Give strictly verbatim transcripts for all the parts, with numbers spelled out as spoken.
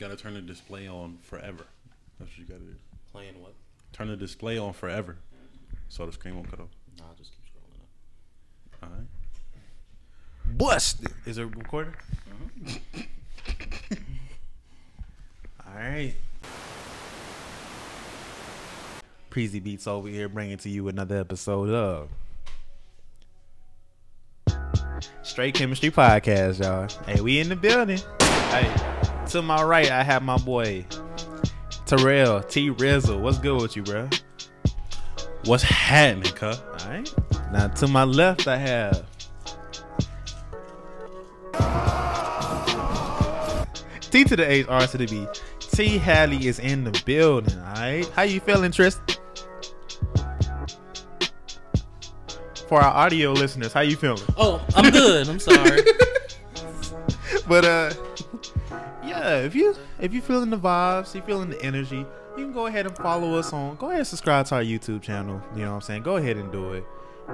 gotta turn the display on forever. That's what you gotta do. Playing what? Turn the display on forever, so the screen won't cut off. Nah, I'll just keep scrolling up. All right. Bust. Is it recording? Uh-huh. All right. Preezy Beats over here, bringing to you another episode of Straight Chemistry Podcast, y'all. Hey, we in the building. Hey, to my right, I have my boy Terrell T Rizzle. What's good with you, bro? What's happening, cuz? All right. Now to my left, I have T to the H, R to the B. T Hadley is in the building. All right, how you feeling, Tristan? For our audio listeners, how you feeling? Oh, I'm good. I'm sorry. But uh, yeah, if you if you feeling the vibes, you feeling the energy, you can go ahead and follow us on. Go ahead and subscribe to our YouTube channel. You know what I'm saying? Go ahead and do it.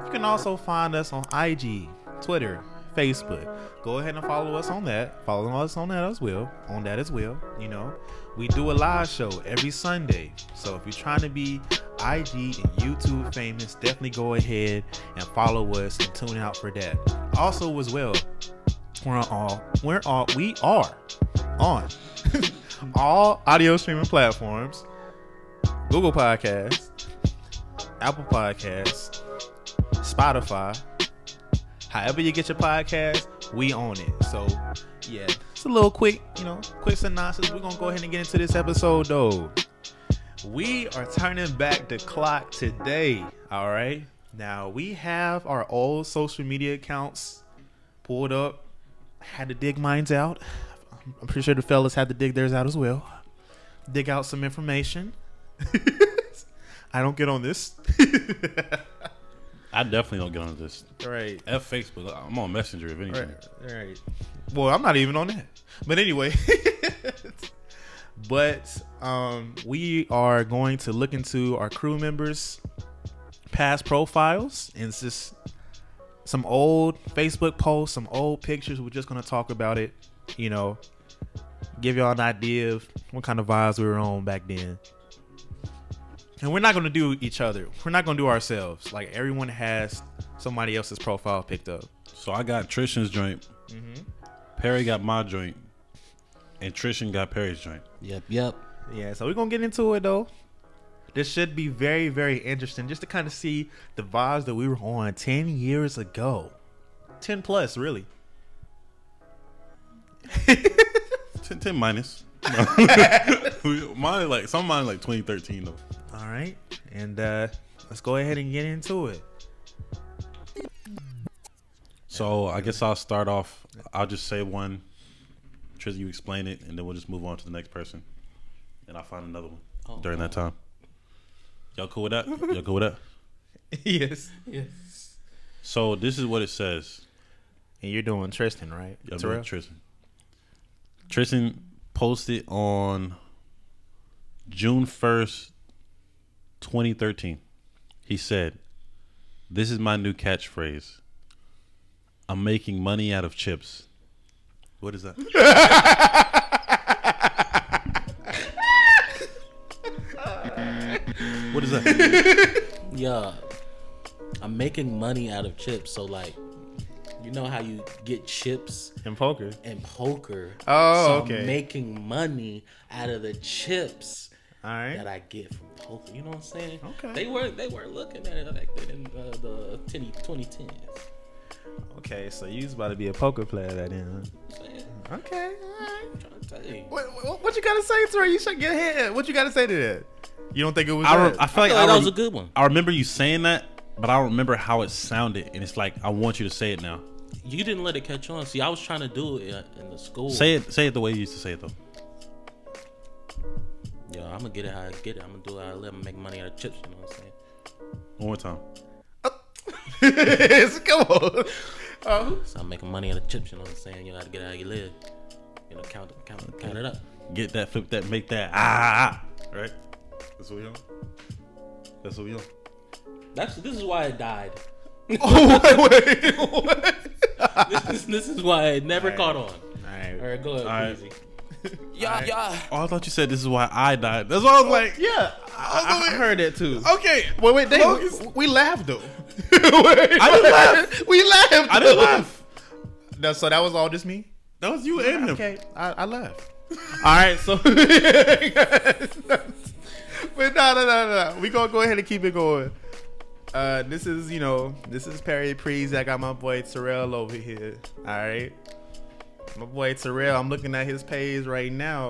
You can also find us on I G, Twitter, Facebook. Go ahead and follow us on that. Follow us on that as well. On that as well. You know, we do a live show every Sunday. So if you're trying to be I G and YouTube famous, definitely go ahead and follow us and tune out for that. Also, as well, we're on all we're on we are on all audio streaming platforms: Google Podcasts, Apple Podcasts, Spotify. However you get your podcast, we own it. So, yeah, it's a little quick, you know, quick synopsis. We're going to go ahead and get into this episode, though. We are turning back the clock today, all right? Now, we have our old social media accounts pulled up. I had to dig mine out. I'm pretty sure the fellas had to dig theirs out as well. Dig out some information. I don't get on this. I definitely don't get on this. Right. F Facebook. I'm on Messenger, if anything. Right. right. Well, I'm not even on that. But anyway. But um, we are going to look into our crew members' past profiles. And it's just some old Facebook posts, some old pictures. We're just going to talk about it. You know, give y'all an idea of what kind of vibes we were on back then. And we're not going to do each other. We're not going to do ourselves. Like, everyone has somebody else's profile picked up. So I got Trishan's joint. Mm-hmm. Perry got my joint. And Trishan got Perry's joint. Yep, yep. Yeah, so we're going to get into it, though. This should be very, very interesting. Just to kind of see the vibes that we were on ten years ago. ten plus, really. ten minus. Mine, like, some of mine like twenty thirteen, though. All right, and uh, let's go ahead and get into it. So I guess I'll start off. I'll just say one. Trizzy, you explain it, and then we'll just move on to the next person. And I'll find another one oh, during that time. Y'all cool with that? Y'all cool with that? Yes. Yes. So this is what it says. And you're doing Tristan, right? Yeah, doing Tristan. Tristan posted on June first, twenty thirteen. He said, "This is my new catchphrase. I'm making money out of chips." What is that? What is that? Yeah, I'm making money out of chips. So, like, you know how you get chips in poker? In poker. Oh, so okay. I'm making money out of the chips. All right. That I get from poker, you know what I'm saying? Okay. They were they were looking at it back then in uh, the twenty tens. Okay, so you was about to be a poker player back then, huh? Yeah. Okay, all right. I'm trying to tell you. What, what, what you got to say to her? You should get ahead. What you got to say to that? You don't think it was? I, re- I feel like, I feel like I rem- that was a good one. I remember you saying that, but I don't remember how it sounded, and it's like I want you to say it now. You didn't let it catch on. See, I was trying to do it in the school. Say it. Say it the way you used to say it though. Yo, I'm gonna get it how I get it. I'm gonna do it how I live. I'm gonna make money out of chips. You know what I'm saying? One more time. Oh. Come on. Oh. So I'm making money out of chips. You know what I'm saying? You gotta get it how you live. You know, count, count, okay. count it up. Get that, flip that, make that. Ah, ah. Right. That's what we on. That's what we on. That's this is why it died. Oh wait, wait, what? this, this, this is why it never right. caught on. All right. All right. Go ahead, All right. Easy. Yeah, yeah. Oh, I thought you said this is why I died. That's what I was like. Yeah, I, I, I heard that too. Okay, well, wait, wait, Dave, we laughed though. wait, I just laughed. We laughed. I didn't laugh. No, so that was all just me. That was you yeah, and him. Okay, I, I laughed. All right, so. But no, no, no, no. We gonna go ahead and keep it going. Uh, this is, you know, this is Perry Preezy. I got my boy Terrell over here. All right. My boy Terrell, I'm looking at his page right now.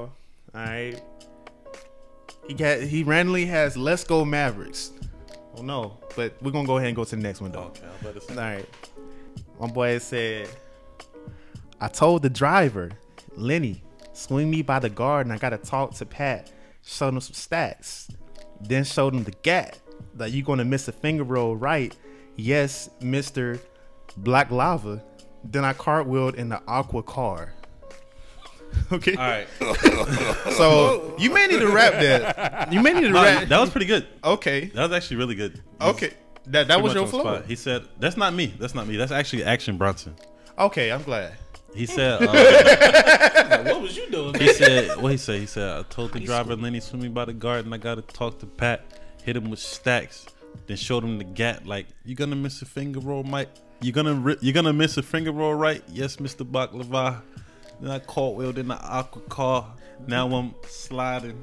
All right. He got he randomly has Let's Go Mavericks. Oh no, but we're going to go ahead and go to the next one though. Okay, I'll let it all right. My boy said, I told the driver, Lenny, swing me by the guard and I got to talk to Pat. Showed him some stats. Then showed him the gap. That you're going to miss a finger roll, right? Yes, Mister Black Lava. Then I cartwheeled in the aqua car. Okay. All right. So you may need to wrap that. You may need to no, wrap. That was pretty good. Okay. That was actually really good. That okay. That that was your flow. Spot. He said, "That's not me. That's not me. That's actually Action Bronson." Okay, I'm glad. He said, uh, "What was you doing?" He said, "What he said? He said I told the driver Lenny swing me by the guard, and I got to talk to Pat. Hit him with stacks, then showed him the gap. Like you're gonna miss a finger roll, Mike." You're gonna ri- you're gonna miss a finger roll, right? Yes, Mister Baklava. Then I cartwheeled in the aqua car. Now I'm sliding.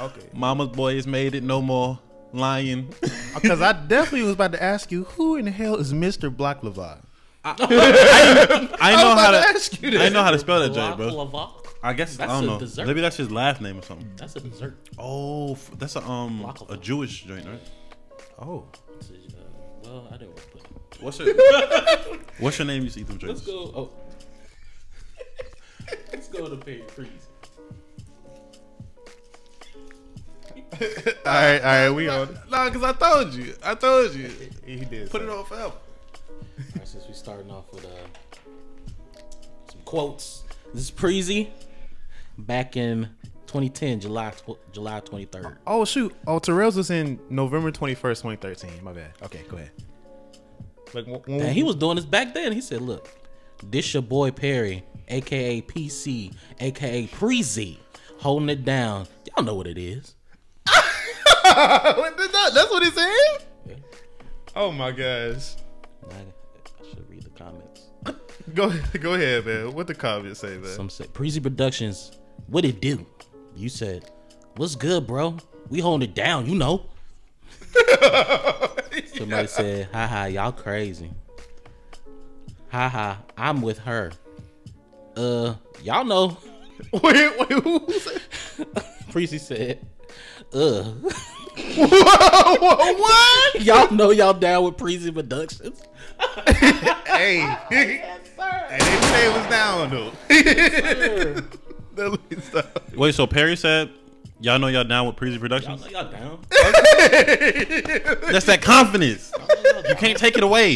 Okay. Mama's boy has made it no more. Lying. Because I definitely was about to ask you, who in the hell is Mister Baklava? I, I, I, I know how to, to ask you this. I know how to spell that, Jay, bro. I guess that's I don't know. Dessert. Maybe that's his last name or something. That's a dessert. Oh, that's a um Baklava. A Jewish joint, right? Oh. Uh, well, I didn't want to put it. What's your What's your name? You see them drinks. Let's go. Oh, let's go to Perry Preezy. all right, all right, we on. Nah, cause I told you, I told you, he did. Put so. It on forever. All right, since we starting off with uh, some quotes, this is Preezy. Back in twenty ten, July tw- July twenty-third. Oh shoot! Oh, Terrell's was in November twenty-first, twenty thirteen. My bad. Okay, go ahead. Like, when, and he was doing this back then. He said, "Look, this your boy Perry, aka P C, aka Preezy, holding it down. Y'all know what it is." What is that? That's what he said. Yeah. Oh my gosh! I, I should read the comments. go, go ahead, man. What the comments say, man? Some say Preezy Productions. What it do? You said, "What's good, bro? We holding it down, you know." Somebody yeah. said, "Ha ha, y'all crazy. Ha ha, I'm with her. Uh, y'all know." Wait, wait, who said? Preezy said, "Uh, whoa, whoa, what? Y'all know y'all down with Preezy Productions." Hey, oh, yes, sir. Hey, they say it was down though. Yes, wait, so Perry said. Y'all know y'all down with Preezy Productions? Y'all know y'all down. That's that confidence. You can't take it away.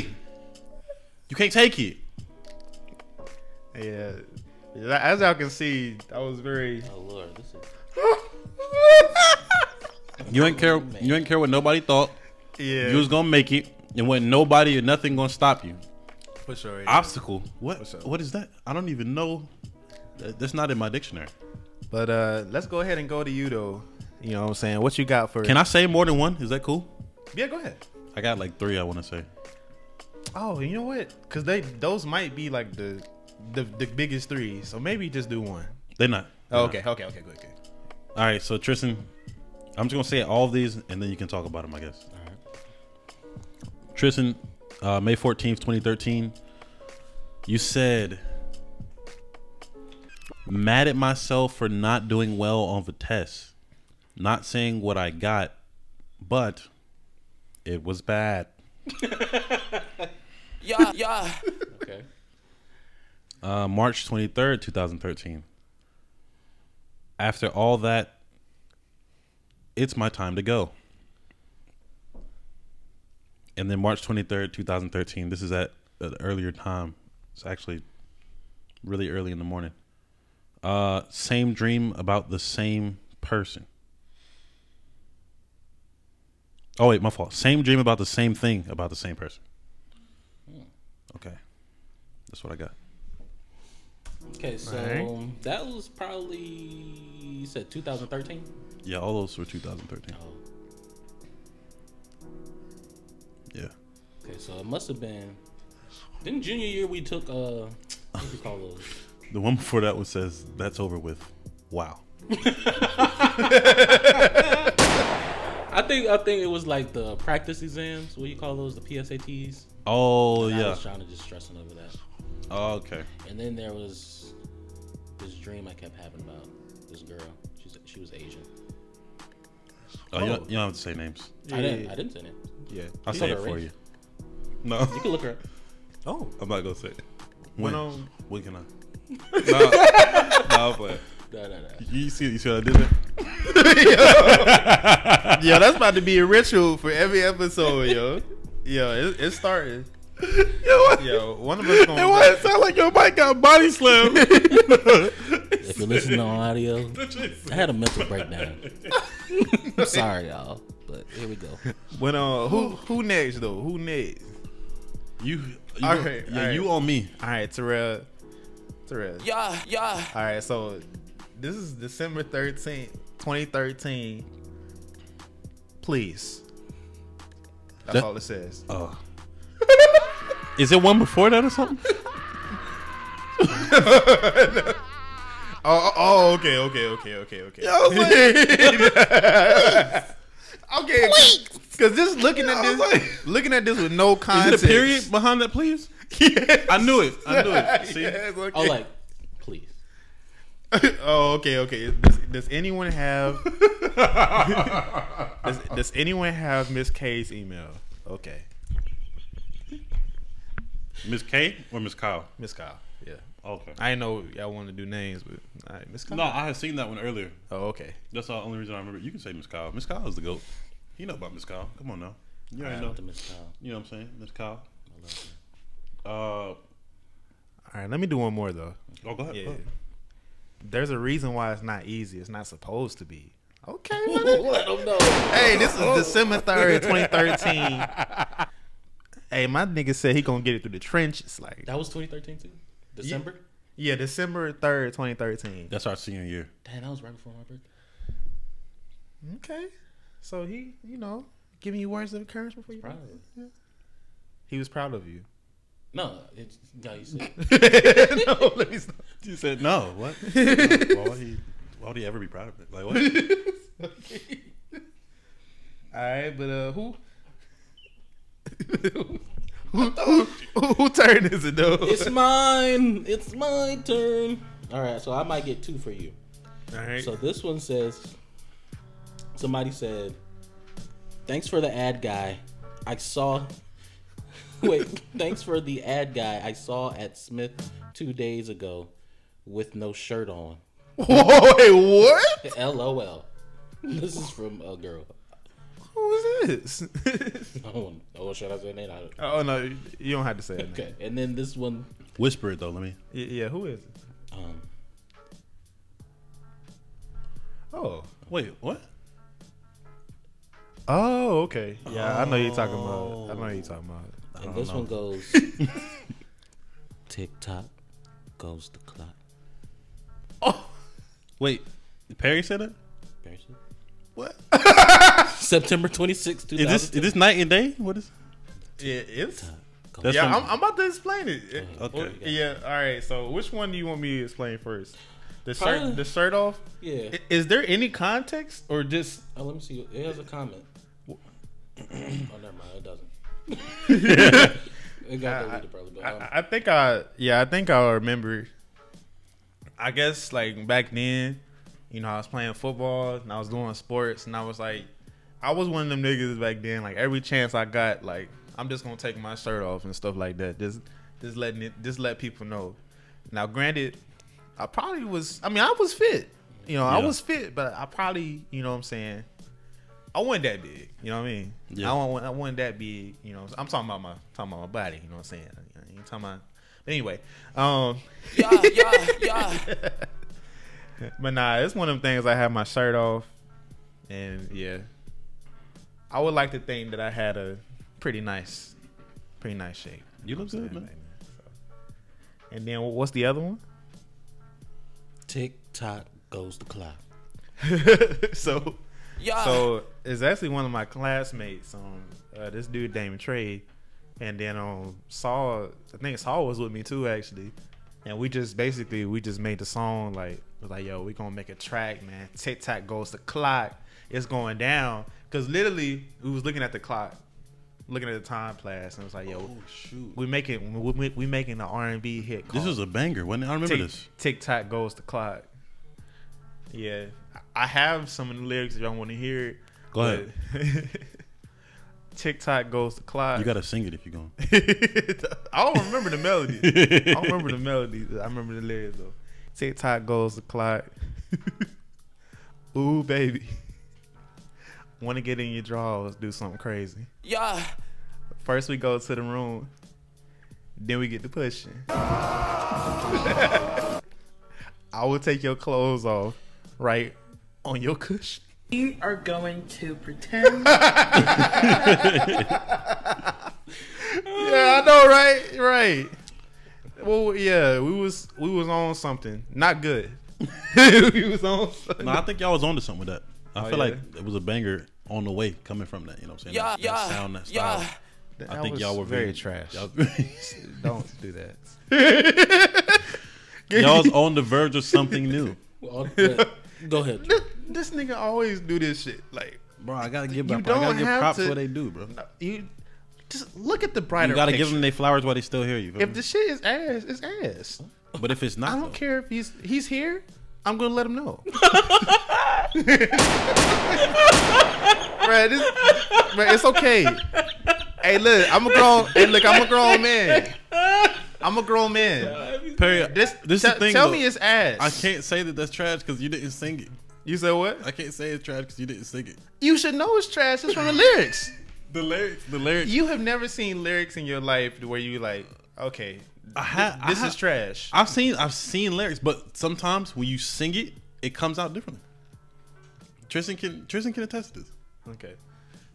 You can't take it. Yeah. As y'all can see, I was very. Oh Lord, this is. You ain't care. You ain't care what nobody thought. Yeah. You was gonna make it, and when nobody or nothing gonna stop you. For sure. Yeah. Obstacle. What? Sure. What is that? I don't even know. That's not in my dictionary. But uh, let's go ahead and go to you, though. You know what I'm saying? What you got for... Can I say more than one? Is that cool? Yeah, go ahead. I got like three I want to say. Oh, you know what? Because they those might be like the, the the biggest three. So maybe just do one. They're not. They're oh, okay. Not. Okay, okay, good, okay. All right, so Trishan, I'm just going to say all of these, and then you can talk about them, I guess. All right. Trishan, uh, May fourteenth, twenty thirteen, you said... Mad at myself for not doing well on the test. Not saying what I got, but it was bad. Yeah, yeah. Okay. Uh, March twenty-third, twenty thirteen. After all that, it's my time to go. And then March twenty-third, twenty thirteen. This is at an earlier time. It's actually really early in the morning. Uh, same dream about the same person. Oh wait, my fault. Same dream about the same thing about the same person. Okay, that's what I got. Okay, so right. That was probably, you said two thousand thirteen? Yeah, all those were two thousand thirteen. Oh. Yeah. Okay, so it must have been, didn't junior year we took, uh, what do you call those? The one before that one says, that's over with. Wow. I think I think it was like the practice exams. What do you call those? The P S A Ts? Oh, and yeah. I was trying to just stressing over that. Oh, okay. And then there was this dream I kept having about this girl. She's, she was Asian. Oh, oh. You, don't, you don't have to say names. Yeah, I, yeah, didn't, yeah. I didn't say names. Yeah. I'll say it for you. No. You can look her up. Oh. I'm not going to say it. When? When, um, when can I? No. No, I'll play it. No, no, no. You see, you see what I did there? Yo. Yo, that's about to be a ritual for every episode, yo. Yo, it, it's starting. Yo, what? Yo, one of us gonna. Why it sound like your mic got body slammed? If you listen to audio, I had a mental breakdown. I'm sorry, y'all, but here we go. When uh, who who next though? Who next? You, you all right? Yeah, all right. You on me? All right, Terrell. Terrell. Yeah, yeah. All right, so this is December thirteenth, twenty thirteen. Please. That's that, all it says. Oh. Is it one before that or something? No. oh, oh, okay, okay, okay, okay, okay. I was like, okay, because just looking at this, like, looking at this with no context. Is it a period behind that, please? Yes. I knew it. I knew it. See? Yes, okay. I was like, please. Oh, okay, okay. Does, does anyone have? does, does anyone have Miss K's email? Okay. Miss K or Miss Kyle? Miss Kyle, yeah. Okay. I know y'all want to do names, but all right, Miss Kyle. No, I had seen that one earlier. Oh, okay. That's the only reason I remember. You can say Miss Kyle. Miss Kyle is the GOAT. You know about Miss Kyle. Come on now. You already know Miss Kyle. You know what I'm saying, Miss Kyle. I love her. Uh. All right, let me do one more though. Oh, go ahead. Yeah. Go ahead. There's a reason why it's not easy. It's not supposed to be. Okay. Let them know. Hey, this is oh. December third, twenty thirteen. Hey, my nigga said he gonna get it through the trenches. Like that was twenty thirteen too, December. Yeah, yeah, December third, twenty thirteen. That's our senior year. Damn, that was right before my birthday. Okay, so he, you know, giving you words of encouragement before you. Proud. Yeah. He was proud of you. No, it's no. You said no. Let me stop. You said no. What? No, why would he? Why would he ever be proud of it? Like what? Okay. All right, but uh, who? who, who, who turn is it though? It's mine. It's my turn. Alright, so I might get two for you. Alright. So this one says, somebody said, thanks for the ad guy I saw. Wait, thanks for the ad guy I saw at Smith two days ago with no shirt on. Wait, what? L O L. This is from a girl. Who is this? Oh, oh, should I say that? I oh no, you don't have to say it. Okay, and then this one. Whisper it though. Let me. Yeah, yeah, who is it? Um. Oh wait, what? Oh okay. Yeah, oh. I know you're talking about. I know you're talking about. I and this know. one goes. TikTok goes the clock. Oh wait, Perry said it. Perry said it. What? September twenty-sixth, two thousand ten. Is this, is this night and day? What is it? Yeah, it's. That's yeah, I'm, I'm about to explain it. it okay. Yeah, all right. So, which one do you want me to explain first? The shirt, Probably, the shirt off? Yeah. I, is there any context or just. Oh, let me see. It has a comment. Oh, never mind. It doesn't. It got deleted, probably. But, um, I, I think I. Yeah, I think I remember. I guess, like, back then. You know, I was playing football and I was doing sports and I was like, I was one of them niggas back then. Like every chance I got, like I'm just gonna take my shirt off and stuff like that. Just, just letting it, just let people know. Now, granted, I probably was. I mean, I was fit. You know, yeah. I was fit, but I probably, you know, what I'm saying, I wasn't that big. You know what I mean? Yeah. I wasn't, I wasn't that big. You know, I'm talking about my, talking about my body. You know what I'm saying? I ain't talking about. But anyway, um. Yeah, yeah, yeah. But nah, it's one of them things. I have my shirt off, and yeah, I would like to think that I had a pretty nice, pretty nice shape. You look good, man. So. And then what's the other one? Tick tock goes the clock. so, yeah. so it's actually one of my classmates. Um, uh, this dude Damon Trey, and then um Saul. I think Saul was with me too, actually. And we just basically we just made the song like was like yo, we gonna make a track, man. Tick tock goes the clock. It's going down. Cause literally we was looking at the clock, looking at the time class, and it was like, yo, oh, shoot. we making we, we making an R and B hit. Call. This is a banger. When I remember tick, this, tick tock goes the clock. Yeah, I have some of the lyrics if y'all want to hear it. Go ahead. Tick tock goes the clock. You gotta sing it if you're going. I don't remember the melody. I don't remember the melody. I remember the lyrics though. Tick tock goes the clock. Ooh baby, want to get in your drawers, do something crazy. Yeah. First we go to the room, then we get to pushing. I will take your clothes off right on your cushion. We are going to pretend. Yeah, I know, right? Right. Well, yeah, we was we was on something. Not good. we was on something. No, I think y'all was on to something with that. I oh, feel yeah. like it was a banger on the way coming from that, you know what I'm saying? Yeah, that, yeah, that sound, that style. Yeah. That I think y'all were very, very trash. Y'all, don't do that. Y'all was on the verge of something new. Well, go ahead. This, this nigga always do this shit. Like, bro, I gotta give, I gotta give props to what they do, bro. No, you just look at the brighter. You gotta picture. Give them their flowers while they still hear you. Bro. If the shit is ass, it's ass. But if it's not, I don't though. care if he's he's here. I'm gonna let him know. Bruh, this, bruh, it's okay. Hey, look, I'm a grown. Hey, look, I'm a grown man. I'm a grown man. Perry, this, this t- is the thing. Tell though, me it's ass. I can't say that that's trash because you didn't sing it. You said what? I can't say it's trash because you didn't sing it. You should know it's trash. It's from the lyrics. The lyrics. The lyrics. You have never seen lyrics in your life where you like, okay, I ha- this, this I ha- is trash. I've seen, I've seen lyrics, but sometimes when you sing it, it comes out differently. Trishan can Trishan can attest to this. Okay,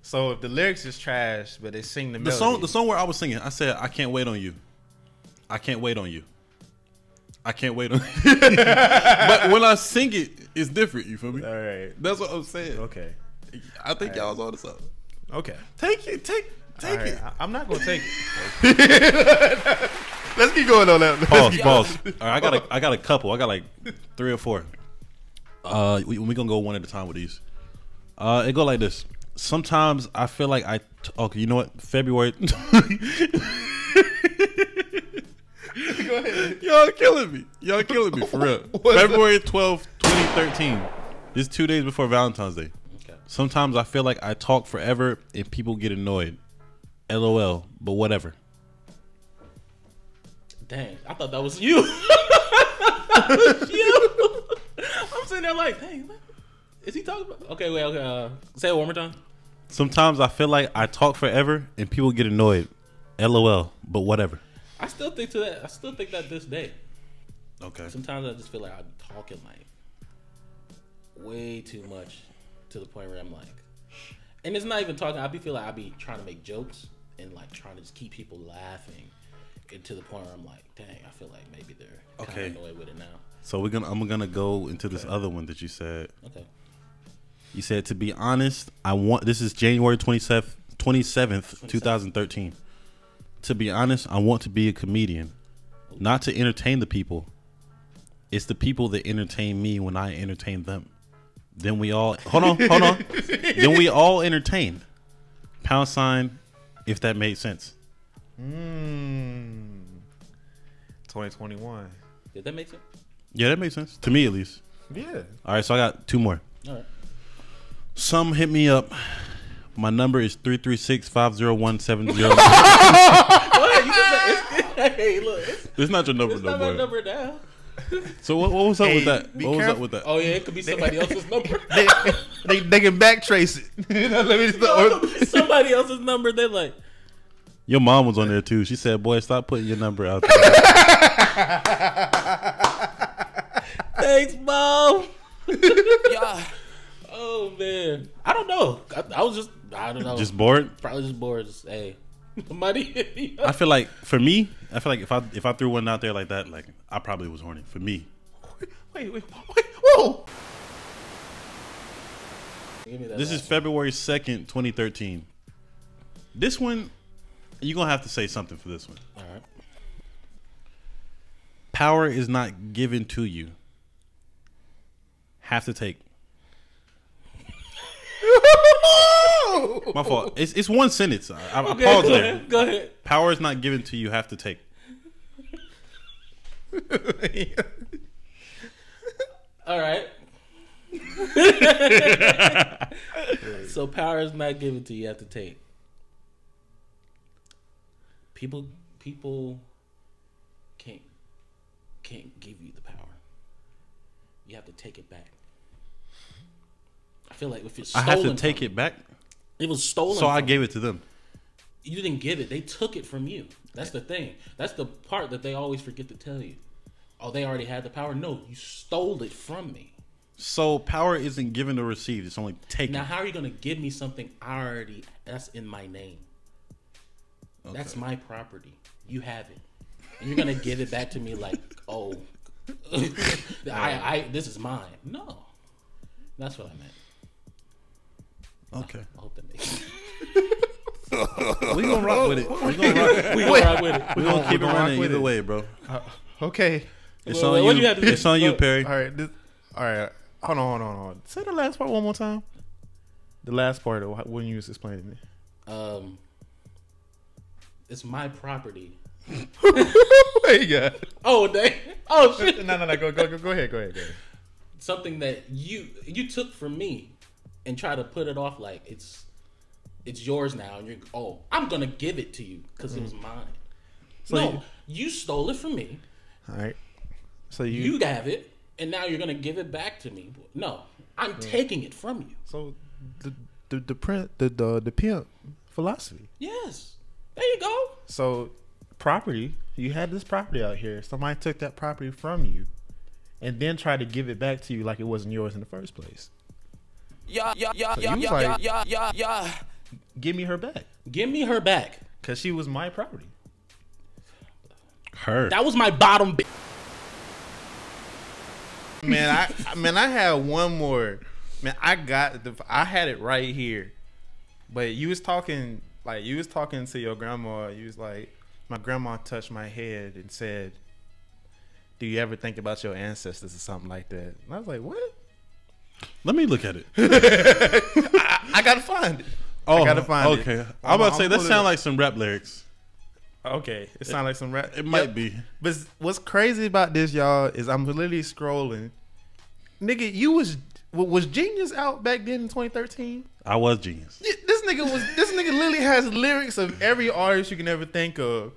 so if the lyrics is trash, but they sing the melody. The song, the song where I was singing, I said, "I can't wait on you, I can't wait on you, I can't wait on." you. But when I sing it, it's different. You feel me? All right, that's what I'm saying. Okay, I think all right. y'all was on to something. Okay, take it, take, take right. it. I- I'm not gonna take it. Let's keep going on that. Pause, pause. All right, I got, a, I got a couple. I got like three or four. Uh, we we gonna go one at a time with these. Uh, it go like this. Sometimes I feel like I. T- okay, you know what? February. Go ahead. Y'all killing me. Y'all killing me for real. February twelfth, twenty thirteen This is two days before Valentine's Day. Okay. Sometimes I feel like I talk forever and people get annoyed. L O L. But whatever. Dang, I thought that was you. That was you. I'm sitting there like, dang. Is he talking about? Okay, wait, okay. Uh, say it one more time. Sometimes I feel like I talk forever and people get annoyed. L O L, but whatever. I still think to that. I still think that this day. Okay. Sometimes I just feel like I'm talking like way too much to the point where I'm like, and it's not even talking. I be feel like I be trying to make jokes and like trying to just keep people laughing, and to the point where I'm like, dang, I feel like maybe they're okay. kind of annoyed with it now. So we're gonna. I'm gonna go into this okay. other one that you said. Okay. You said, to be honest, I want. This is January twenty-seventh, twenty thirteen To be honest, I want to be a comedian, not to entertain the people. It's the people that entertain me when I entertain them. Then we all hold on, hold on. Then we all entertain. Pound sign, if that made sense. Mm. twenty twenty-one Did that make sense? Yeah, that made sense to me at least. Yeah. All right, so I got two more. All right. Some hit me up. My number is three three six, five oh one, seven oh What? You just said, it's, hey, look. It's, it's not your number, it's no more. It's not my number now. So what, what was up hey, with that? What careful. was up with that? Oh, yeah, it could be somebody else's number. they, they, they can backtrace it. You know, let me just, no, or, somebody else's number, they're like. Your mom was on there, too. She said, boy, stop putting your number out there. Thanks, Mom. Yeah. Oh man, I don't know. I, I was just, I don't know. Just bored. Probably just bored. Just hey, money. I feel like for me, I feel like if I if I threw one out there like that, like I probably was horny. For me, wait, wait, wait, wait, whoa! This is February second, twenty thirteen. This one, you're going to have to say something for this one. All right. Power is not given to you. Have to take. My fault. It's it's one sentence. I, I okay, paused go there. Ahead, go ahead. Power is not given to you. Have to take. All right. So power is not given to you. You have to take. People people can't can't give you the power. You have to take it back. I feel like if it's stolen, I have to take it back. It was stolen. So I gave it to them. You didn't give it. They took it from you. That's the thing. That's the part that they always forget to tell you. Oh, they already had the power? No, you stole it from me. So power isn't given or received. It's only taken. Now, how are you going to give me something I already... That's in my name. Okay. That's my property. You have it. And you're going to give it back to me like, oh, I, I, this is mine. No. That's what I meant. Okay. I hope that makes sense. We gonna rock with it. We gonna rock. We gonna rock with it. We gonna keep it running either way, bro. Uh, okay. It's well, on well, you. you it's on you, Perry. All right. This, all right. Hold on. Hold on. Hold on. Say the last part one more time. The last part of when you was explaining it. Um. It's my property. There you go. Oh dang. Oh shit. No no no. Go go go go ahead. Go ahead. Go ahead. Something that you you took from me. And try to put it off like it's it's yours now, and you're oh I'm gonna give it to you because mm. it was mine. So no, you, you stole it from me. All right. So you you have it, and now you're gonna give it back to me. No, I'm yeah. taking it from you. So the the the print the the, the pimp philosophy. Yes, there you go. So property, you had this property out here. Somebody took that property from you, and then tried to give it back to you like it wasn't yours in the first place. Yeah, yeah, yeah, so yeah, yeah, like, yeah, yeah, yeah. Give me her back. Give me her back. Because she was my property. Her. That was my bottom bitch. Man, I man, I had one more. Man, I got the I had it right here. But you was talking like you was talking to your grandma. You was like, my grandma touched my head and said, do you ever think about your ancestors or something like that? And I was like, what? Let me look at it. I, I gotta find it. Oh, I gotta find okay. it. Okay, I'm about to say that sound like some rap lyrics. Okay, it sound like some rap. It might yep. be. But what's crazy about this, y'all, is I'm literally scrolling. Nigga, you was was Genius out back then in twenty thirteen? I was Genius. This nigga was. This nigga literally has lyrics of every artist you can ever think of.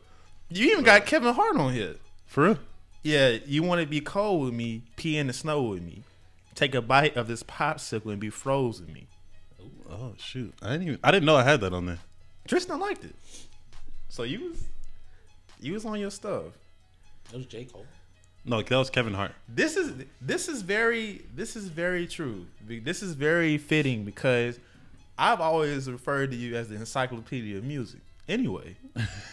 You even got Kevin Hart on here. For real? Yeah, you want to be cold with me, pee in the snow with me. Take a bite of this popsicle and be frozen with me. Oh shoot! I didn't even. I didn't know I had that on there. Tristan liked it, so you was you was on your stuff. That was J Cole. No, that was Kevin Hart. This is this is very this is very true. This is very fitting because I've always referred to you as the encyclopedia of music. Anyway,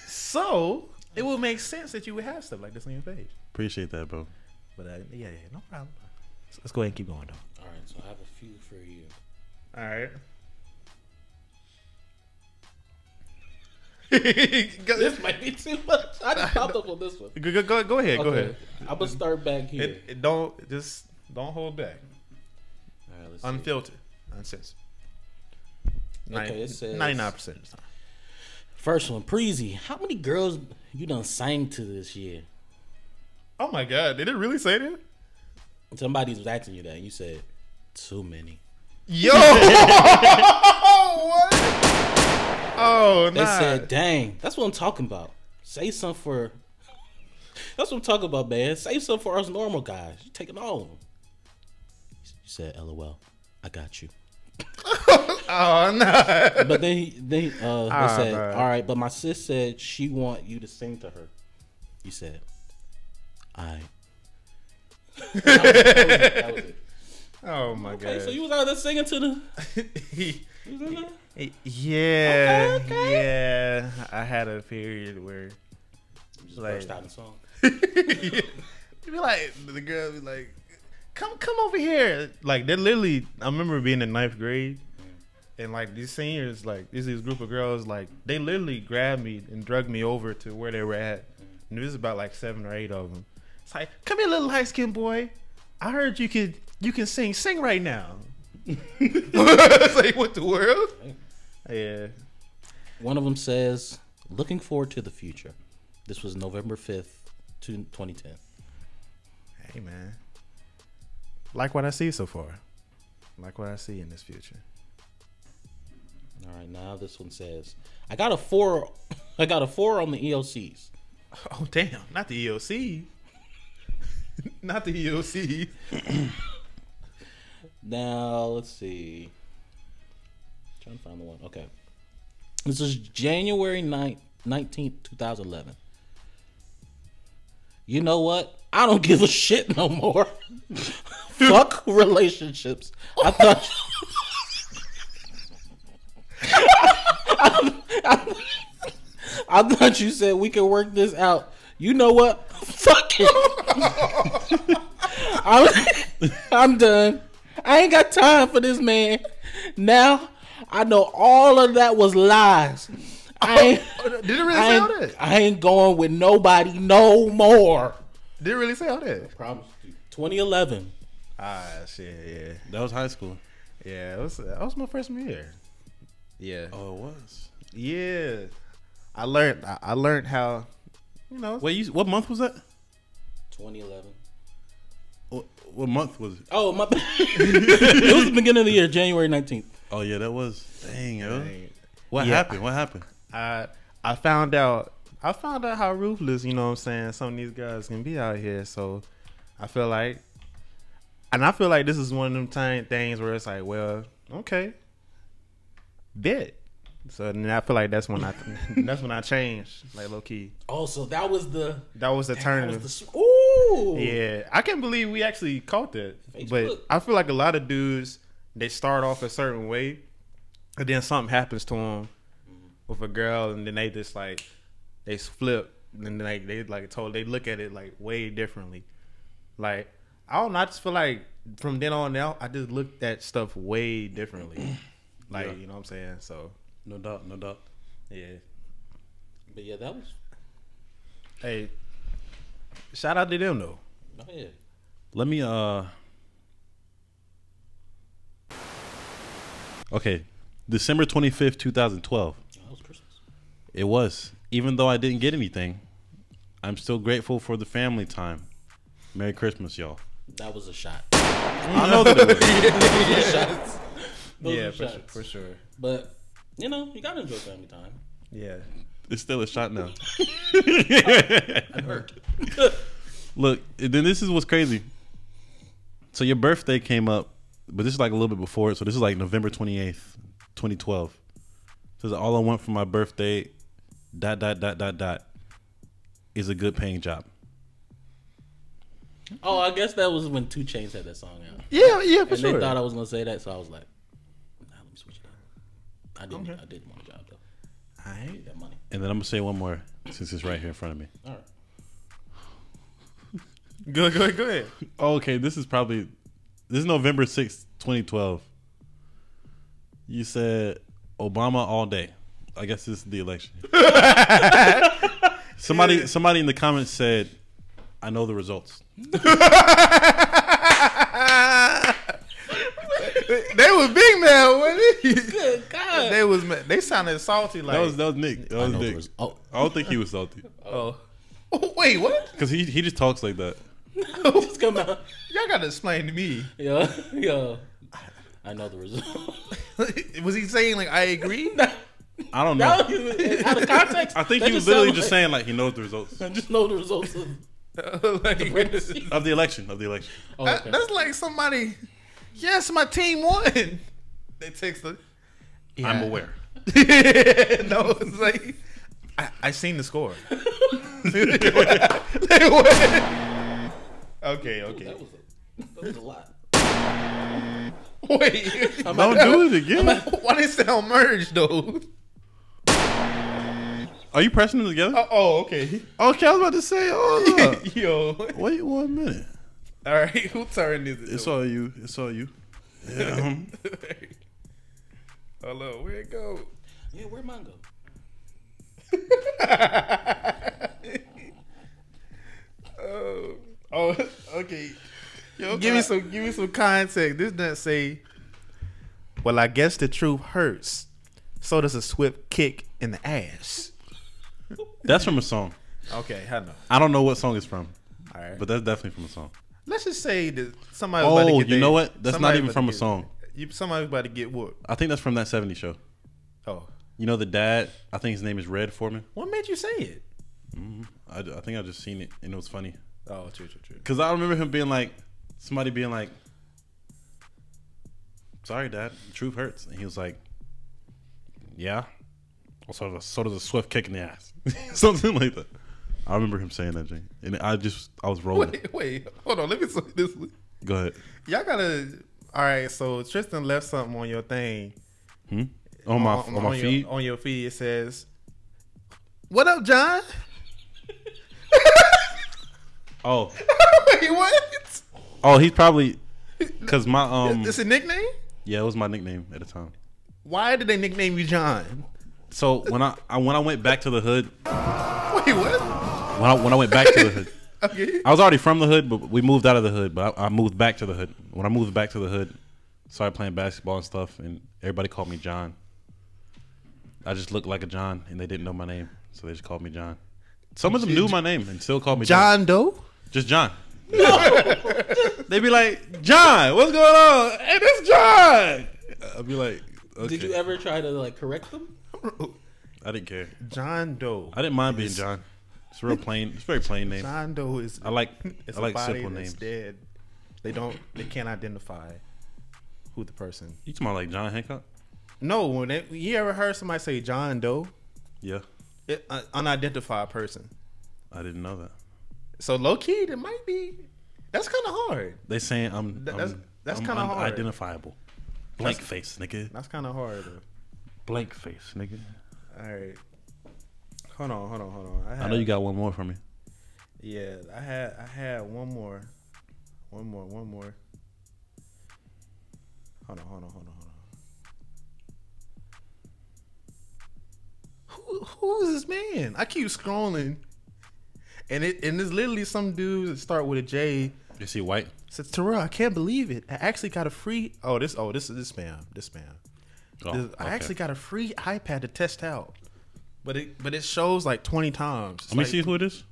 so it would make sense that you would have stuff like this on your page. Appreciate that, bro. But uh, yeah, yeah, no problem. Let's go ahead and keep going, though. All right, so I have a few for you. All right. This might be too much. I just popped up on this one. Go, go, go, go ahead, okay. go ahead. I'm going to start back here. It, it don't, just don't hold back. All right, let's unfiltered. Uncensored. Okay, it says... ninety-nine percent of the time. First one, Preezy. How many girls you done sang to this year? Oh, my God. Did it really say that? Somebody was asking you that, and you said, too many. Yo! What? Oh, no. They nah. said, dang. That's what I'm talking about. Say something for... That's what I'm talking about, man. Say something for us normal guys. You're taking all of them. You said, LOL. I got you. Oh, no. But then he, then he, uh, they oh, said, no. All right, but my sis said she want you to sing to her. You said, I... that was, that was it, that was it. Oh my okay, god! Okay, so you was out there singing to the. he, you was out there? Yeah, okay, okay. yeah. I had a period where you just like, burst out in song. It'd be like, the girl be like, come come over here. Like, they literally, I remember being in ninth grade, and like these seniors, like this this group of girls, like they literally grabbed me and dragged me over to where they were at. And there was about like seven or eight of them. It's like, come here, little light-skinned boy. I heard you could you can sing. Sing right now. It's like, what the world? Yeah. One of them says, looking forward to the future. This was November fifth, twenty ten. Hey, man. Like what I see so far. Like what I see in this future. All right, now this one says, I got a four. I got a four on the E O Cs. Oh, damn. Not the E O C. Not the E O C. Now, let's see. I'm trying to find the one. Okay. This is January nineteenth, twenty eleven. You know what? I don't give a shit no more. Fuck relationships. I thought... I, I, I thought you said we could work this out. You know what? Fuck it. I'm, I'm done. I ain't got time for this man. Now, I know all of that was lies. I ain't, oh, did it really I say all that? I ain't going with nobody no more. Did it really say all that? twenty eleven. Ah, shit, yeah. That was high school. Yeah, it was, that was my freshman year. Yeah. Oh, it was. Yeah. I learned I, I learned how, you know. Wait, you, what month was that? twenty eleven. What, what month was it? Oh, my. It was the beginning of the year, January nineteenth. Oh, yeah, that was. Dang, yo. Dang. What yeah, happened? I, what happened? I I found out I found out how ruthless, you know what I'm saying, some of these guys can be out here. So I feel like, and I feel like this is one of them time, things where it's like, well, okay, bet. So then I feel like that's when I that's when I changed, like low key. Oh, so that was the that was the turn. Ooh, yeah, I can't believe we actually caught that. Facebook. But I feel like a lot of dudes, they start off a certain way, and then something happens to them with a girl, and then they just like they flip, and then like they like told they look at it like way differently. Like I don't know, I just feel like from then on out, I just looked at stuff way differently. Like yeah. You know what I'm saying, so. No doubt, no doubt. Yeah. But yeah, that was... Hey, shout out to them, though. Oh, yeah. Let me, uh... Okay. December twenty-fifth, twenty twelve. Oh, that was Christmas. It was. Even though I didn't get anything, I'm still grateful for the family time. Merry Christmas, y'all. That was a shot. I know that it was. That was Those yeah, for sure, for sure. But... You know, you gotta enjoy family time. Yeah. It's still a shot now. I hurt. Look, then this is what's crazy. So your birthday came up, but this is like a little bit before it. So this is like November twenty-eighth, twenty twelve. So all I want for my birthday, dot, dot, dot, dot, dot, is a good paying job. Oh, I guess that was when two Chainz had that song out. Yeah, yeah, for and sure. And they thought I was gonna say that, so I was like, I didn't. Okay. I didn't want a job though. I need that money. And then I'm gonna say one more since it's right here in front of me. All right. Go go go ahead. Okay, this is probably this is November sixth, twenty twelve. You said Obama all day. I guess this is the election. somebody somebody in the comments said, "I know the results." They was big man, wasn't it? Good God. They was they sounded salty like that was, that was Nick. That was Nick. Was, oh. I don't think he was salty. Oh, oh wait, what? Because he he just talks like that. Just come out. Y'all gotta explain to me. Yeah, yeah. I know the result. Was he saying like I agree? Nah. I don't know. Was, out of context. I think he was literally just like, saying like he knows the results. I just know the results of, like, the, of the election. Of the election. Oh, okay. I, that's like somebody. Yes, my team won. They text them. Yeah. I'm aware. No, it's like I, I seen the score. They won. Okay, okay. Ooh, that, was a, that was a lot. Wait, I'm don't do it again. Why did it sound merged though? Are you pressing them together? Uh, oh, okay. Okay, I was about to say, hold up. Yo. Wait one minute. All right, whose turn is it? It's all you. It's all you. Yeah. Hello, where it go? Yeah, where mine go? oh, oh, okay. Yo, give God. me some. Give me some context. This doesn't say. Well, I guess the truth hurts. So does a swift kick in the ass. That's from a song. Okay, I know. I don't know what song it's from. All right, but that's definitely from a song. Let's just say that somebody. Oh, about to get you there. Know what? That's somebody not even from a song. You somebody's about to get whooped. I think that's from that seventies show. Oh. You know the dad, I think his name is Red Foreman. What made you say it? Mm-hmm. I, I think I just seen it and it was funny. Oh, true, true, true. Because I remember him being like, somebody being like, sorry, dad, the truth hurts. And he was like, yeah. Also, so does a swift kick in the ass. Something like that. I remember him saying that, Jay. And I just, I was rolling. Wait, wait, hold on. Let me see this. Go ahead. Y'all gotta, all right, so Tristan left something on your thing. Hmm? On my, on, on my on feed? Your, on your feed, it says, what up, John? Oh. Wait, what? Oh, he's probably, because my, um. It's a nickname? Yeah, it was my nickname at the time. Why did they nickname you John? So, when I, I when I went back to the hood. Wait, what? When I, when I went back to the hood. Okay. I was already from the hood, but we moved out of the hood, but I, I moved back to the hood. When I moved back to the hood, started playing basketball and stuff, and everybody called me John. I just looked like a John, and they didn't know my name, so they just called me John. Some of them knew my name and still called me John. John Doe? Just John. No. They'd be like, John, what's going on? Hey, that's John. I'd be like, okay. Did you ever try to like correct them? I didn't care. John Doe. I didn't mind being John. It's real plain. It's a very plain name. John Doe is. I like. It's I like a body simple names. Dead. They don't. They can't identify who the person. You talking about like John Hancock? No, when they, you ever heard somebody say John Doe? Yeah. It, uh, unidentified person. I didn't know that. So low key, it might be. That's kind of hard. They saying I'm. Th- that's I'm, that's kind of hard. Unidentifiable. Blank that's, face, nigga. That's kind of hard. Though. Blank face, nigga. All right. Hold on, hold on, hold on. I, had, I know you got one more for me. Yeah, I had, I had one more, one more, one more. Hold on, hold on, hold on. Who, who is this man? I keep scrolling, and it and it's literally some dudes that start with a J. Is he white? Says Terrell, I can't believe it. I actually got a free. Oh, this. Oh, this is this spam. This spam. Oh, this, okay. I actually got a free iPad to test out, but it but it shows like twenty times. It's Let like, me see who it is.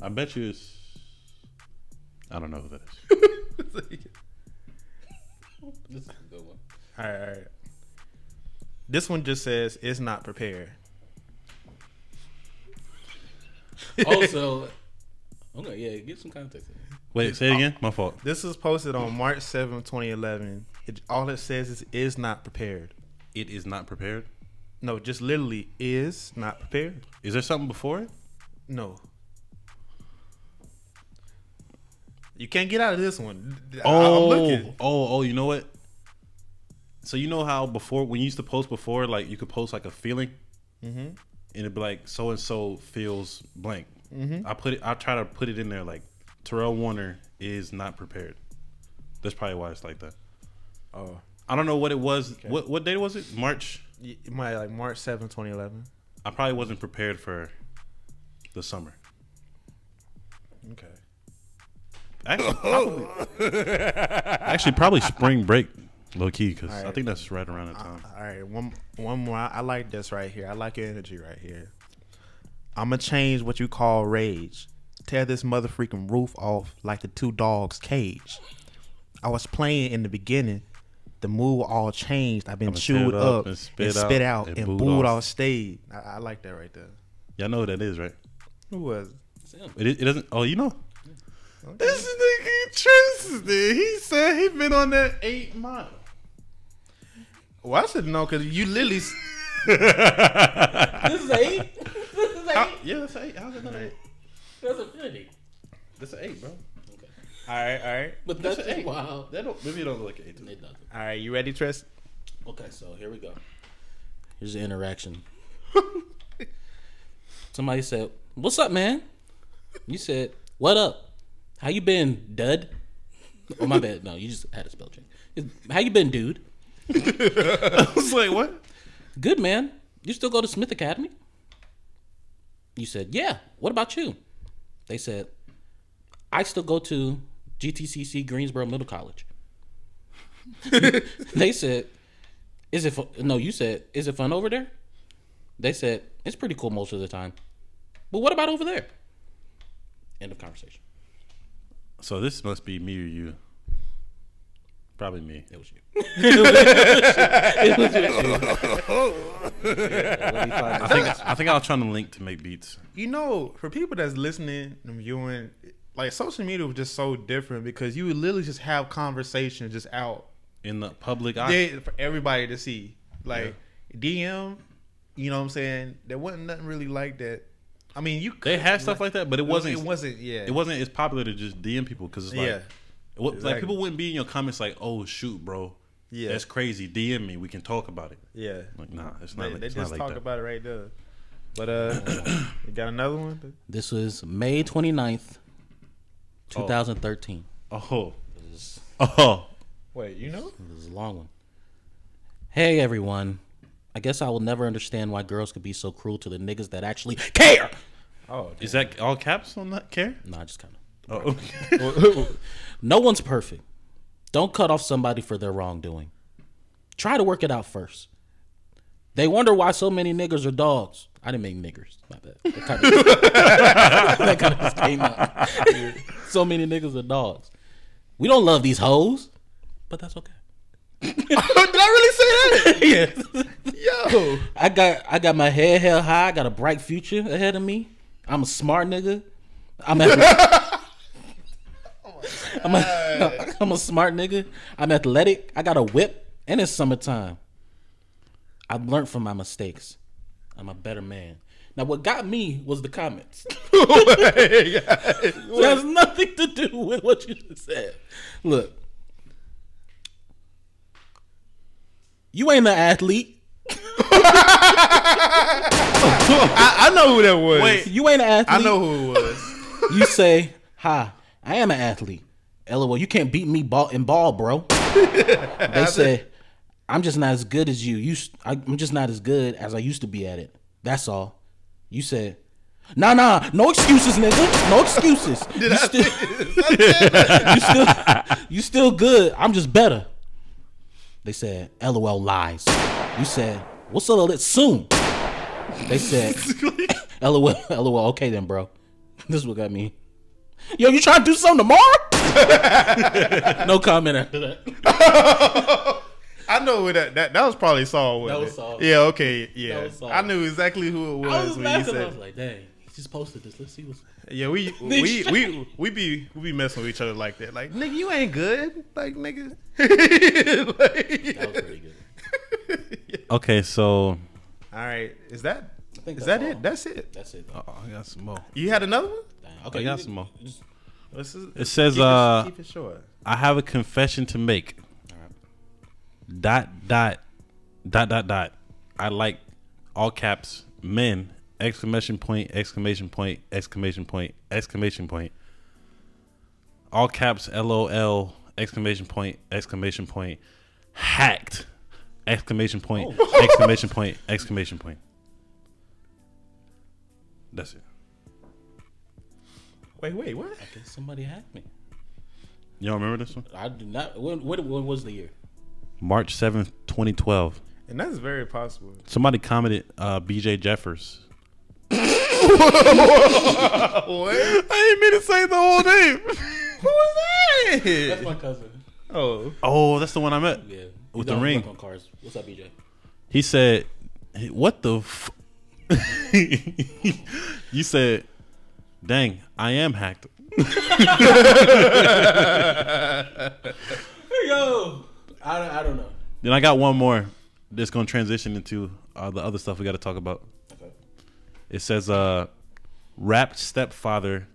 I bet you it's. I don't know who that is. This is a good one. All right, all right. This one just says, it's not prepared. Also, okay, yeah, give some context. Wait, say it again? My fault. This was posted on March seventh, twenty eleven. It, all it says is, is not prepared. It is not prepared? No, just literally, is not prepared. Is there something before it? No. You can't get out of this one. Oh, I'm looking. Oh, oh, you know what? So you know how before, when you used to post before, like you could post like a feeling, mm-hmm. and it'd be like so and so feels blank. Mm-hmm. I put it. I try to put it in there like Terrell Warner is not prepared. That's probably why it's like that. Oh, I don't know what it was. Okay. What what date was it? March. My like March seventh, twenty eleven. I probably wasn't prepared for the summer. Okay. Actually, probably, actually, probably spring break. Low key, because right. I think that's right around that time. All right, one one more. I, I like this right here. I like your energy right here. I'm going to change what you call rage. Tear this mother freaking roof off like the two dogs' cage. I was playing in the beginning. The mood all changed. I've been chewed up, up and spit and out, spit out and, and booed off stage. I, I like that right there. Y'all know who that is, right? Who was it? It, it doesn't. Oh, you know. Okay. This nigga Tristan. He said he been on that eight mile. Well, I should know because you literally. This is eight. This is eight. I, yeah, that's eight. How's it not eight? That's infinity. That's an eight, bro. Okay. All right, all right. But that's, that's an eight. Wow. That don't maybe it don't look like an eight. It doesn't. All right, you ready, Tristan? Okay, so here we go. Here's the interaction. Somebody said, "What's up, man?" You said, "What up? How you been, dud?" Oh, my bad. No, you just had a spell check. How you been, dude? I was like, what? Good, man. You still go to Smith Academy? You said, yeah. What about you? They said, I still go to G T C C, Greensboro Middle College. They said, is it fun? No, you said, is it fun over there? They said, it's pretty cool most of the time. But what about over there? End of conversation. So this must be me or you. Probably me. It was you. It was you. I think I think I was trying to link to make beats. You know, for people that's listening and viewing, like social media was just so different because you would literally just have conversations just out in the public eye yeah, for everybody to see. Like yeah. D M, you know what I'm saying? There wasn't nothing really like that. I mean, you could, they had stuff like, like that, but it wasn't. It wasn't. Yeah, it wasn't as popular to just D M people because it's like, yeah. What, exactly. Like people wouldn't be in your comments like, "Oh shoot, bro, yeah, that's crazy." D M me, we can talk about it. Yeah, like nah, it's not. They, like, they it's just not talk like about it right there. But uh, you got another one. This was May twenty-ninth, twenty thirteen. Oh, oh, it was, oh. Wait, you know, it was a long one. Hey everyone, I guess I will never understand why girls could be so cruel to the niggas that actually care. Oh, damn. Is that all caps on that care? Nah, just kind of. Oh, okay. No one's perfect. Don't cut off somebody for their wrongdoing. Try to work it out first. They wonder why so many niggas are dogs. I didn't make niggers. My bad. That kind of, that kind of just came out. So many niggas are dogs. We don't love these hoes, but that's okay. Did I really say that? Yeah. Yo, I got I got my head held high. I got a bright future ahead of me. I'm a smart nigga. I'm at. I'm a, I'm a smart nigga. I'm athletic. I got a whip, and it's summertime. I've learned from my mistakes. I'm a better man. Now, what got me was the comments. It has nothing to do with what you just said. Look, you ain't an athlete. I, I know who that was. Wait, you ain't an athlete. I know who it was. You say, "Hi, I am an athlete. L O L, you can't beat me ball in ball, bro." They said, I'm just not as good as you. you I'm just not as good as I used to be at it. That's all. You said, nah, nah, no excuses, nigga. No excuses. Did you, still, you, still, you still good. I'm just better. They said, L O L lies. You said, what's up with it soon? They said, L O L, L O L, okay then, bro. This is what got me. Yo, you trying to do something tomorrow? No comment after that. I know who that, that that was probably Saul. Wasn't that was Saul. It? Yeah, okay, yeah. I knew exactly who it was. I was, when you said, I was like, "Dang, he just posted this. Let's see what's." Yeah, we we, we we we be we be messing with each other like that. Like, nigga, you ain't good. Like, nigga. Like, that was pretty good. Yeah. Okay, so. All right, is that I think is that all. It? That's it. That's it. Uh, I got some more. You had another one? Dang, okay, I got some more. Just, This is, it says, keep it, uh, keep it short. I have a confession to make. All right. Dot, dot, dot, dot, dot. I like all caps, men, exclamation point, exclamation point, exclamation point, exclamation point. All caps, L O L, exclamation point, exclamation point, hacked, exclamation point, oh. exclamation point, exclamation point. That's it. Wait, wait, what? I think somebody hacked me. Y'all remember this one? I do not. When, when, when was the year? March seventh, twenty twelve. And that's very possible. Somebody commented uh, B J Jeffers. What? I didn't mean to say the whole name. Who was that? That's my cousin. Oh. Oh, that's the one I met. Yeah. With the ring. On cars. What's up, B J? He said, hey, what the f-? You said, dang, I am hacked. Yo, I, I don't know. Then I got one more that's going to transition into uh, the other stuff we got to talk about. Okay. It says, uh, "Rap stepfather,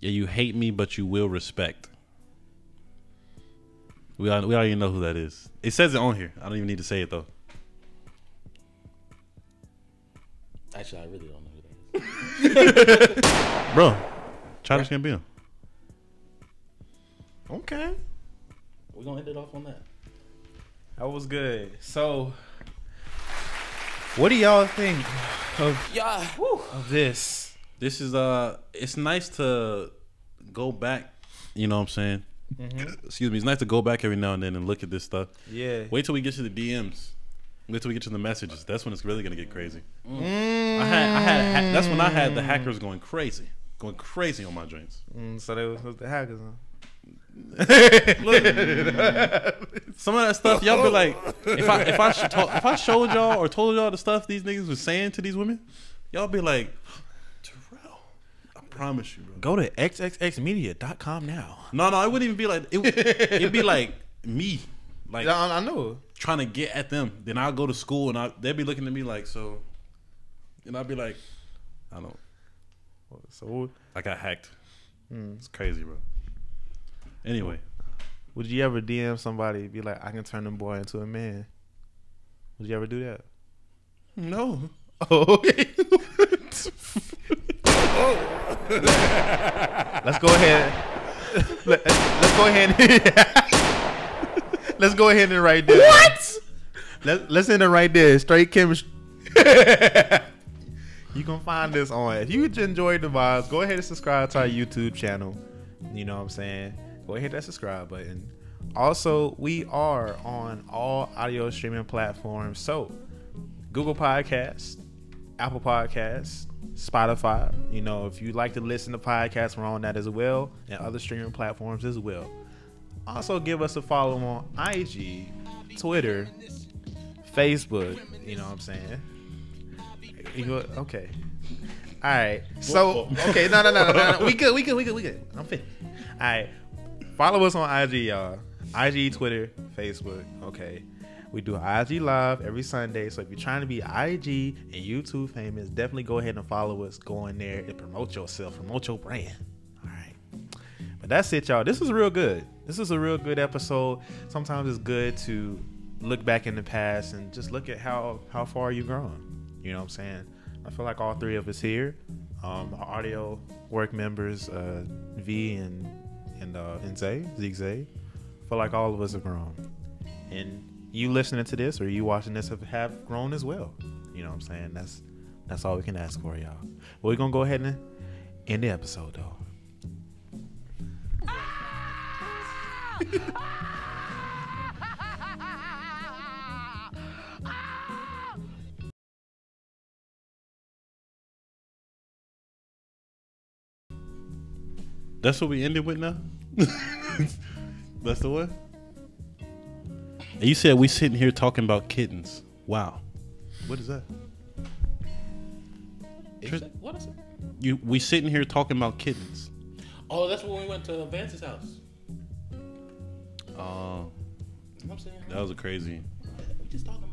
yeah, you hate me, but you will respect." We all, we already know who that is. It says it on here. I don't even need to say it though. Actually, I really don't know who that is. Bro, Childish Gambino. Okay. We're going to end it off on that. That was good. So, what do y'all think of, yeah. whew, of this? This is, uh, it's nice to go back, you know what I'm saying? Mm-hmm. Excuse me. It's nice to go back every now and then and look at this stuff. Yeah. Wait till we get to the D Ms. Wait till we get to the messages. That's when it's really gonna get crazy. Mm. I had, I had. That's when I had the hackers going crazy, going crazy on my joints. Mm, so they was with the hackers, huh? Look, some of that stuff, y'all be like, if I if I to, if I showed y'all or told y'all the stuff these niggas was saying to these women, y'all be like, Terrell, I promise you, bro. Go to triple x media dot com now. No, no, it wouldn't even be like it. It'd be like me, like I, I know. trying to get at them. Then I'll go to school and I, they'll be looking at me like, so, and I'll be like, I don't. So I got hacked. Mm. It's crazy, bro. Anyway, would you ever D M somebody and be like, I can turn them boy into a man? Would you ever do that? No. Oh. oh. Let's go ahead. Let's, let's go ahead. Let's go ahead and write this. What? Let, let's end it right there. Straight chemistry. You can find this on. If you enjoyed the vibes, go ahead and subscribe to our YouTube channel. You know what I'm saying? Go ahead and hit that subscribe button. Also, we are on all audio streaming platforms. So, Google Podcasts, Apple Podcasts, Spotify. You know, if you like to listen to podcasts, we're on that as well. And other streaming platforms as well. Also, give us a follow on I G, Twitter, Facebook. You know what I'm saying? Okay. All right. So, okay. No, no, no, no, no. We good. We good. We good. We good. I'm fit. All right. Follow us on I G, y'all. I G, Twitter, Facebook. Okay. We do I G Live every Sunday. So if you're trying to be I G and YouTube famous, definitely go ahead and follow us. Go in there and promote yourself. Promote your brand. All right. But that's it, y'all. This was real good. This is a real good episode. Sometimes it's good to look back in the past and just look at how, how far you've grown. You know what I'm saying? I feel like all three of us here, um, our audio work members, uh, V and and uh, and Zay, Zeke Zay, feel like all of us have grown. And you listening to this or you watching this have, have grown as well. You know what I'm saying? That's that's all we can ask for, y'all. But we're going to go ahead and end the episode, though. That's what we ended with now? That's the one? And you said we sitting here talking about kittens. Wow. What is that? Is that what is it? You, we sitting here talking about kittens. Oh, that's when we went to Vance's house. Uh, you know what I'm saying? That was a crazy. We just talking